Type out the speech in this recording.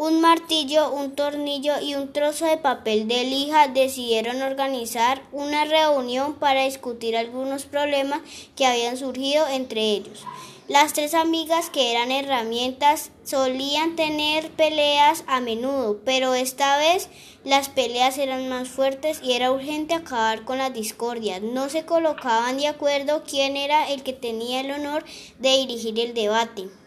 un martillo, un tornillo y un trozo de papel de lija, decidieron organizar una reunión para discutir algunos problemas que habían surgido entre ellos. Las tres amigas, que eran herramientas, solían tener peleas a menudo, pero esta vez las peleas eran más fuertes y era urgente acabar con las discordias. No se colocaban de acuerdo quién era el que tenía el honor de dirigir el debate.